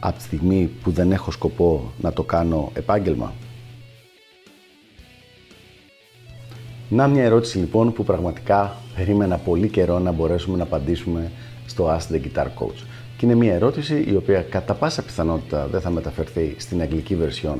από τη στιγμή που δεν έχω σκοπό να το κάνω επάγγελμα? Να μια ερώτηση λοιπόν που πραγματικά περίμενα πολύ καιρό να μπορέσουμε να απαντήσουμε στο Ask the Guitar Coach. Και είναι μια ερώτηση η οποία κατά πάσα πιθανότητα δεν θα μεταφερθεί στην αγγλική version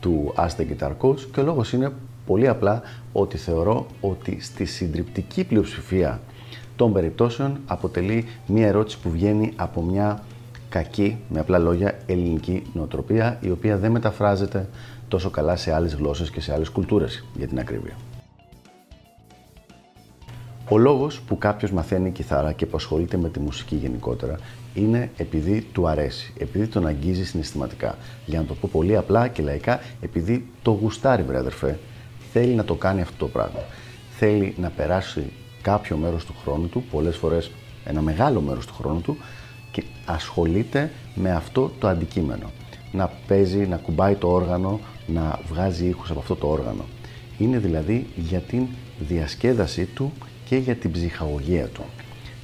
του Ask the Guitar Coach και ο λόγος είναι πολύ απλά ότι θεωρώ ότι στη συντριπτική πλειοψηφία των περιπτώσεων αποτελεί μια ερώτηση που βγαίνει από μια κακή, με απλά λόγια, ελληνική νοοτροπία, η οποία δεν μεταφράζεται τόσο καλά σε άλλες γλώσσες και σε άλλες κουλτούρες, για την ακρίβεια. Ο λόγος που κάποιος μαθαίνει κιθάρα και που ασχολείται με τη μουσική γενικότερα είναι επειδή του αρέσει, επειδή τον αγγίζει συναισθηματικά. Για να το πω πολύ απλά και λαϊκά, επειδή το γουστάρει, βρε αδερφέ, θέλει να το κάνει αυτό το πράγμα. Θέλει να περάσει κάποιο μέρος του χρόνου του, πολλές φορές ένα μεγάλο μέρος του χρόνου του, και ασχολείται με αυτό το αντικείμενο. Να παίζει, να κουμπάει το όργανο, να βγάζει ήχους από αυτό το όργανο. Είναι δηλαδή για την διασκέδασή του και για την ψυχαγωγία του.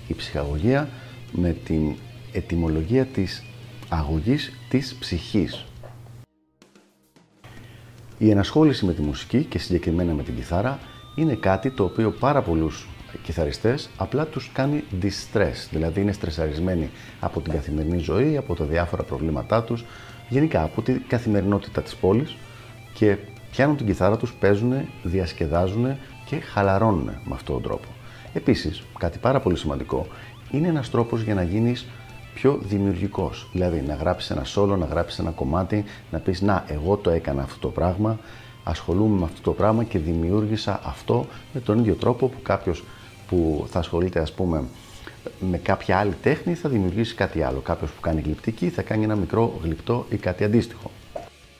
Η ψυχαγωγία με την ετυμολογία της αγωγής της ψυχής. Η ενασχόληση με τη μουσική και συγκεκριμένα με την κιθάρα είναι κάτι το οποίο πάρα πολλούς κιθαριστές απλά τους κάνει distress, δηλαδή είναι στρεσαρισμένοι από την καθημερινή ζωή, από τα διάφορα προβλήματά τους, γενικά από την καθημερινότητα της πόλης και πιάνουν την κιθάρα τους, παίζουν, διασκεδάζουν και χαλαρώνουν με αυτόν τον τρόπο. Επίσης, κάτι πάρα πολύ σημαντικό, είναι ένας τρόπος για να γίνεις πιο δημιουργικός, δηλαδή να γράψεις ένα solo, να γράψεις ένα κομμάτι, να πεις «Να, εγώ το έκανα αυτό το πράγμα, ασχολούμαι με αυτό το πράγμα και δημιούργησα αυτό», με τον ίδιο τρόπο που κάποιος που θα ασχολείται, ας πούμε, με κάποια άλλη τέχνη θα δημιουργήσει κάτι άλλο. Κάποιος που κάνει γλυπτική θα κάνει ένα μικρό γλυπτό ή κάτι αντίστοιχο.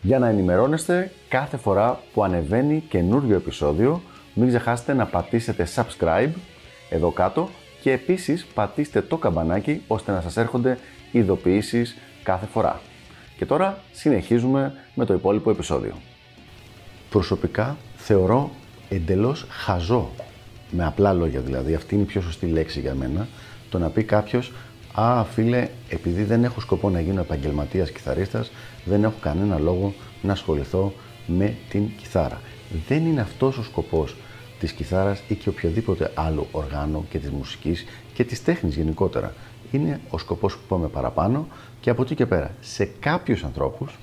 Για να ενημερώνεστε κάθε φορά που ανεβαίνει καινούριο επεισόδιο, μην ξεχάσετε να πατήσετε subscribe εδώ κάτω και επίσης πατήστε το καμπανάκι ώστε να σας έρχονται ειδοποιήσεις κάθε φορά. Και τώρα συνεχίζουμε με το υπόλοιπο επεισόδιο. Προσωπικά θεωρώ εντελώς χαζό, με απλά λόγια δηλαδή, αυτή είναι η πιο σωστή λέξη για μένα, το να πει κάποιος «Α, φίλε, επειδή δεν έχω σκοπό να γίνω επαγγελματίας κιθαρίστας, δεν έχω κανένα λόγο να ασχοληθώ με την κιθάρα». Δεν είναι αυτός ο σκοπός της κιθάρας ή και οποιοδήποτε άλλο οργάνο και της μουσικής και της τέχνης γενικότερα. Είναι ο σκοπός που πάμε παραπάνω και από εκεί και πέρα. Σε κάποιους ανθρώπους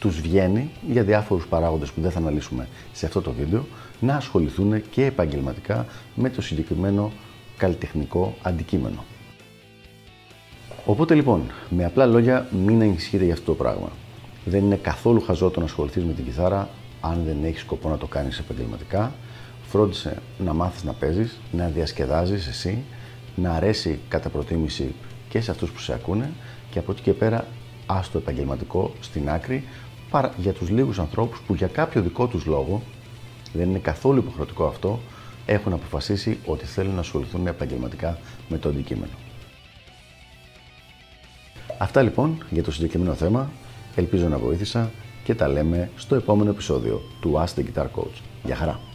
τους βγαίνει, για διάφορους παράγοντες που δεν θα αναλύσουμε σε αυτό το βίντεο, να ασχοληθούν και επαγγελματικά με το συγκεκριμένο καλλιτεχνικό αντικείμενο. Οπότε λοιπόν, με απλά λόγια, μην ανησυχείτε για αυτό το πράγμα. Δεν είναι καθόλου χαζό το να ασχοληθείς με την κιθάρα αν δεν έχεις σκοπό να το κάνεις επαγγελματικά. Φρόντισε να μάθεις να παίζεις, να διασκεδάζεις εσύ, να αρέσει κατά προτίμηση και σε αυτούς που σε ακούνε και από εκεί και πέρα ας το επαγγελματικό στην άκρη για τους λίγους ανθρώπους που για κάποιο δικό τους λόγο, δεν είναι καθόλου υποχρεωτικό αυτό, έχουν αποφασίσει ότι θέλουν να ασχοληθούν επαγγελματικά με το αντικείμενο. Αυτά λοιπόν για το συγκεκριμένο θέμα. Ελπίζω να βοήθησα και τα λέμε στο επόμενο επεισόδιο του Ask the Guitar Coach. Γεια χαρά!